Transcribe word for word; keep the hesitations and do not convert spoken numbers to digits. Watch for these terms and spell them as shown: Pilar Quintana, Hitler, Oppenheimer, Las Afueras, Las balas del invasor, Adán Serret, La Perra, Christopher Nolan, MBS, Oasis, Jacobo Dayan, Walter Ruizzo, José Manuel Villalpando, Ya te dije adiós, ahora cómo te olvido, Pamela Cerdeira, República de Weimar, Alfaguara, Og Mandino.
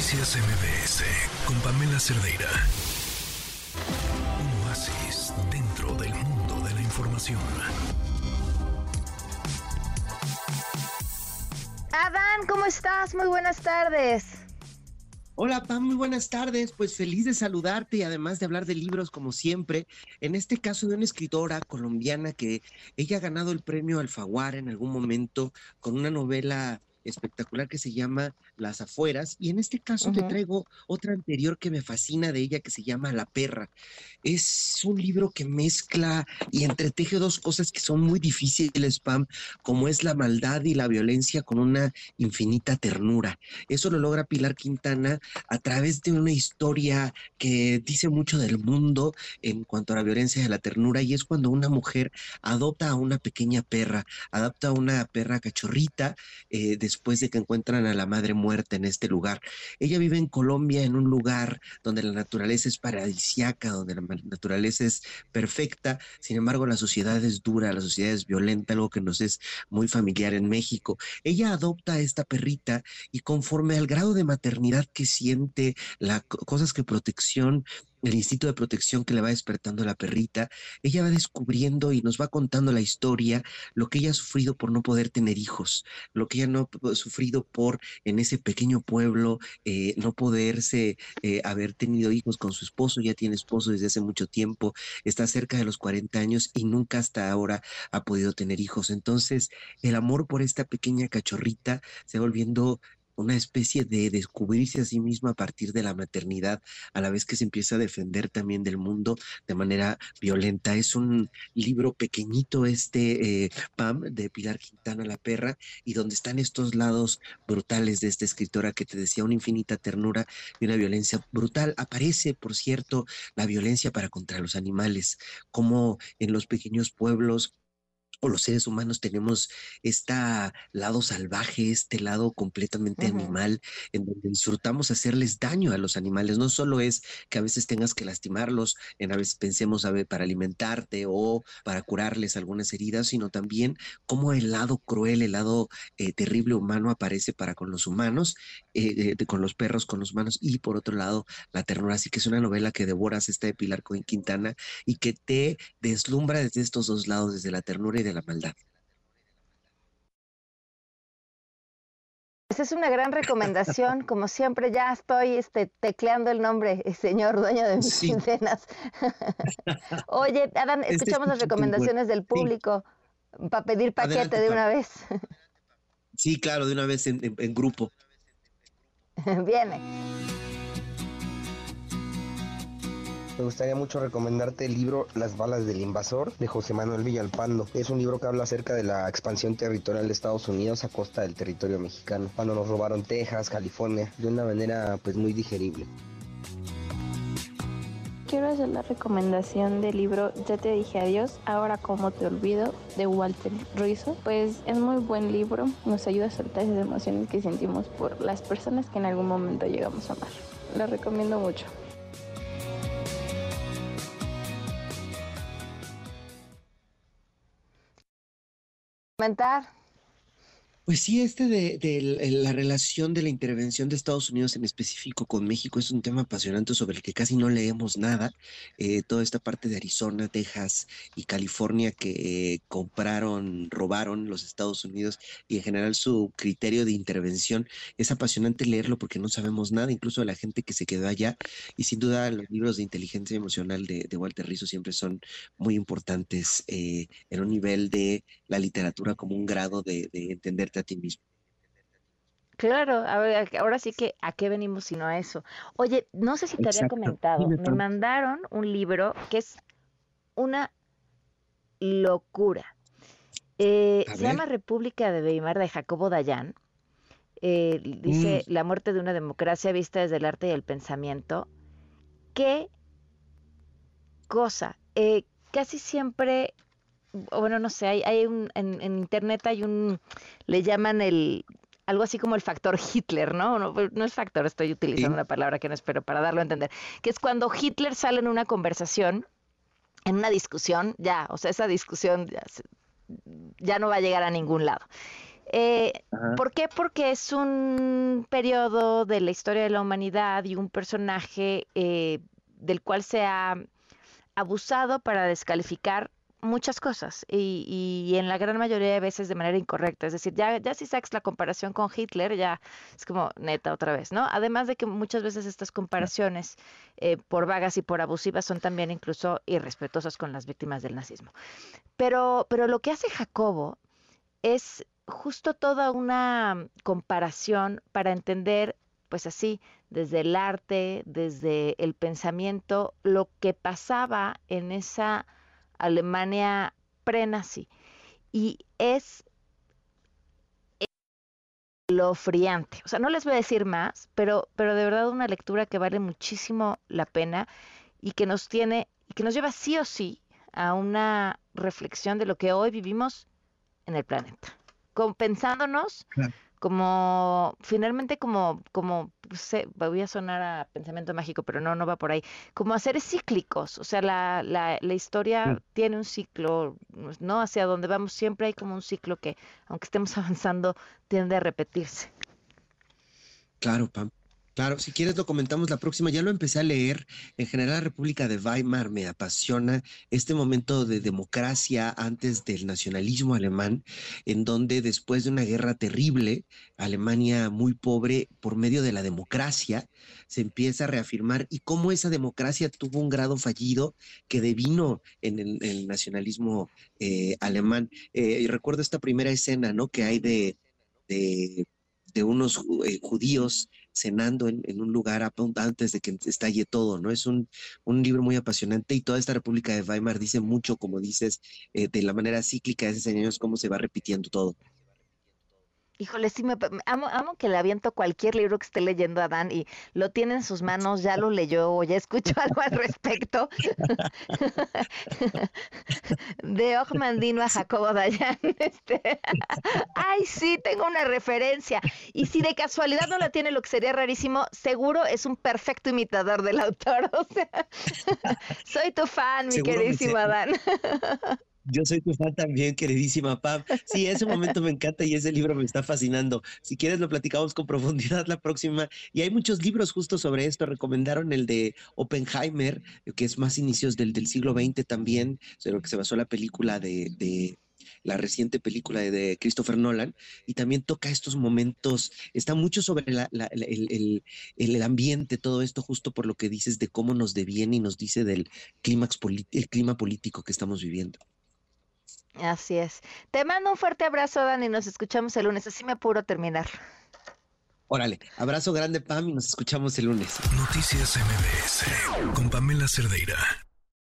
Noticias M B S con Pamela Cerdeira. Un oasis dentro del mundo de la información. Adán, ¿cómo estás? Muy buenas tardes. Hola Pam, muy buenas tardes, pues feliz de saludarte y además de hablar de libros como siempre, en este caso de una escritora colombiana que ella ha ganado el premio Alfaguara en algún momento con una novela espectacular que se llama Las Afueras, y en este caso uh-huh. te traigo otra anterior que me fascina de ella que se llama La Perra. Es un libro que mezcla y entreteje dos cosas que son muy difíciles, Pam, como es la maldad y la violencia con una infinita ternura. Eso lo logra Pilar Quintana a través de una historia que dice mucho del mundo en cuanto a la violencia y a la ternura, y es cuando una mujer adopta a una pequeña perra, adopta a una perra cachorrita eh, de después de que encuentran a la madre muerta en este lugar. Ella vive en Colombia, en un lugar donde la naturaleza es paradisiaca, donde la naturaleza es perfecta, sin embargo la sociedad es dura, la sociedad es violenta, algo que nos es muy familiar en México. Ella adopta a esta perrita y conforme al grado de maternidad que siente, las cosas que protección, el instinto de protección que le va despertando la perrita, ella va descubriendo y nos va contando la historia, lo que ella ha sufrido por no poder tener hijos, lo que ella no ha sufrido por, en ese pequeño pueblo, eh, no poderse eh, haber tenido hijos con su esposo. Ya tiene esposo desde hace mucho tiempo, está cerca de los cuarenta años y nunca hasta ahora ha podido tener hijos. Entonces, el amor por esta pequeña cachorrita se va volviendo una especie de descubrirse a sí misma a partir de la maternidad, a la vez que se empieza a defender también del mundo de manera violenta. Es un libro pequeñito este, eh, Pam, de Pilar Quintana, La Perra, y donde están estos lados brutales de esta escritora que te decía, una infinita ternura y una violencia brutal. Aparece, por cierto, la violencia para contra los animales, como en los pequeños pueblos, o los seres humanos tenemos este lado salvaje, este lado completamente uh-huh. animal, en donde disfrutamos hacerles daño a los animales. No solo es que a veces tengas que lastimarlos, en a veces pensemos a ver, para alimentarte o para curarles algunas heridas, sino también cómo el lado cruel, el lado eh, terrible humano aparece para con los humanos, eh, eh, con los perros, con los humanos, y por otro lado la ternura. Así que es una novela que devoras, esta de Pilar Quintana, y que te deslumbra desde estos dos lados, desde la ternura y de de la maldad. Esa es una gran recomendación, como siempre ya estoy este, tecleando el nombre, señor dueño de mis sí. quincenas. Oye, Adán, escuchamos este las recomendaciones del público sí. para pedir paquete. Adelante, de una vez. Sí, claro, de una vez en, en, en grupo. Viene. Me gustaría mucho recomendarte el libro Las balas del invasor de José Manuel Villalpando. Es un libro que habla acerca de la expansión territorial de Estados Unidos a costa del territorio mexicano, cuando nos robaron Texas, California, de una manera pues muy digerible. Quiero hacer la recomendación del libro Ya te dije adiós, ahora cómo te olvido, de Walter Ruizzo. Pues es muy buen libro, nos ayuda a soltar esas emociones que sentimos por las personas que en algún momento llegamos a amar. Lo recomiendo mucho. Comentar. Pues sí, este de, de la relación de la intervención de Estados Unidos en específico con México es un tema apasionante sobre el que casi no leemos nada. Eh, toda esta parte de Arizona, Texas y California que eh, compraron, robaron los Estados Unidos, y en general su criterio de intervención, es apasionante leerlo porque no sabemos nada, incluso de la gente que se quedó allá. Y sin duda los libros de inteligencia emocional de, de Walter Ruizzo siempre son muy importantes eh, en un nivel de la literatura como un grado de, de entenderte a ti mismo. Claro, ahora, ahora sí que ¿a qué venimos sino a eso? Oye, no sé si te Exacto. había comentado, me Pam. mandaron un libro que es una locura. Eh, se ver. llama República de Weimar, de Jacobo Dayan. Eh, dice mm. la muerte de una democracia vista desde el arte y el pensamiento. ¿Qué cosa? Eh, casi siempre... Bueno, no sé, hay, hay un, en, en internet hay un, le llaman el, algo así como el factor Hitler, ¿no? No, no es factor, estoy utilizando sí. una palabra que no espero para darlo a entender, que es cuando Hitler sale en una conversación, en una discusión, ya, o sea, esa discusión ya, ya no va a llegar a ningún lado. Eh, ¿Por qué? Porque es un periodo de la historia de la humanidad y un personaje eh, del cual se ha abusado para descalificar muchas cosas y, y en la gran mayoría de veces de manera incorrecta. Es decir, ya, ya si sacas la comparación con Hitler, ya es como neta otra vez, ¿no? Además de que muchas veces estas comparaciones eh, por vagas y por abusivas son también incluso irrespetuosas con las víctimas del nazismo. Pero, pero lo que hace Jacobo es justo toda una comparación para entender, pues así, desde el arte, desde el pensamiento, lo que pasaba en esa Alemania pre-nazi, y es lo friante. O sea, no les voy a decir más, pero, pero de verdad una lectura que vale muchísimo la pena y que nos tiene, y que nos lleva sí o sí a una reflexión de lo que hoy vivimos en el planeta, compensándonos claro. como finalmente como como sé, voy a sonar a pensamiento mágico, pero no no va por ahí, como a seres cíclicos. O sea, la la, la historia sí. tiene un ciclo, no, hacia donde vamos siempre hay como un ciclo que, aunque estemos avanzando, tiende a repetirse. Claro, Pam. Claro, si quieres lo comentamos la próxima. Ya lo empecé a leer. En general, la República de Weimar me apasiona, este momento de democracia antes del nacionalismo alemán, en donde después de una guerra terrible, Alemania muy pobre, por medio de la democracia se empieza a reafirmar, y cómo esa democracia tuvo un grado fallido que devino en el, en el nacionalismo eh, alemán. Eh, y recuerdo esta primera escena, ¿no? Que hay de, de, de unos eh, judíos cenando en, en un lugar antes de que estalle todo, ¿no? Es un, un libro muy apasionante, y toda esta República de Weimar dice mucho, como dices, eh, de la manera cíclica de esos años, cómo se va repitiendo todo. Híjole, sí, me, amo, amo que le aviento cualquier libro que esté leyendo a Dan y lo tiene en sus manos, ya lo leyó o ya escuchó algo al respecto. De Og Mandino a Jacobo Dayan. Este, ay, sí, tengo una referencia. Y si de casualidad no la tiene, lo que sería rarísimo, seguro es un perfecto imitador del autor. O sea, soy tu fan, mi seguro queridísimo Dan. Yo soy tu fan también, queridísima Pam. Sí, ese momento me encanta y ese libro me está fascinando. Si quieres lo platicamos con profundidad la próxima. Y hay muchos libros justo sobre esto. Recomendaron el de Oppenheimer, que es más inicios del, del siglo veinte también, sobre lo que se basó la película de... de la reciente película de, de Christopher Nolan, y también toca estos momentos, está mucho sobre la, la, la, el, el, el ambiente, todo esto, justo por lo que dices de cómo nos deviene y nos dice del clímax el clima político que estamos viviendo. Así es. Te mando un fuerte abrazo, Dani, nos escuchamos el lunes, así me apuro a terminar. Órale, abrazo grande, Pam, y nos escuchamos el lunes. Noticias M B S con Pamela Cerdeira.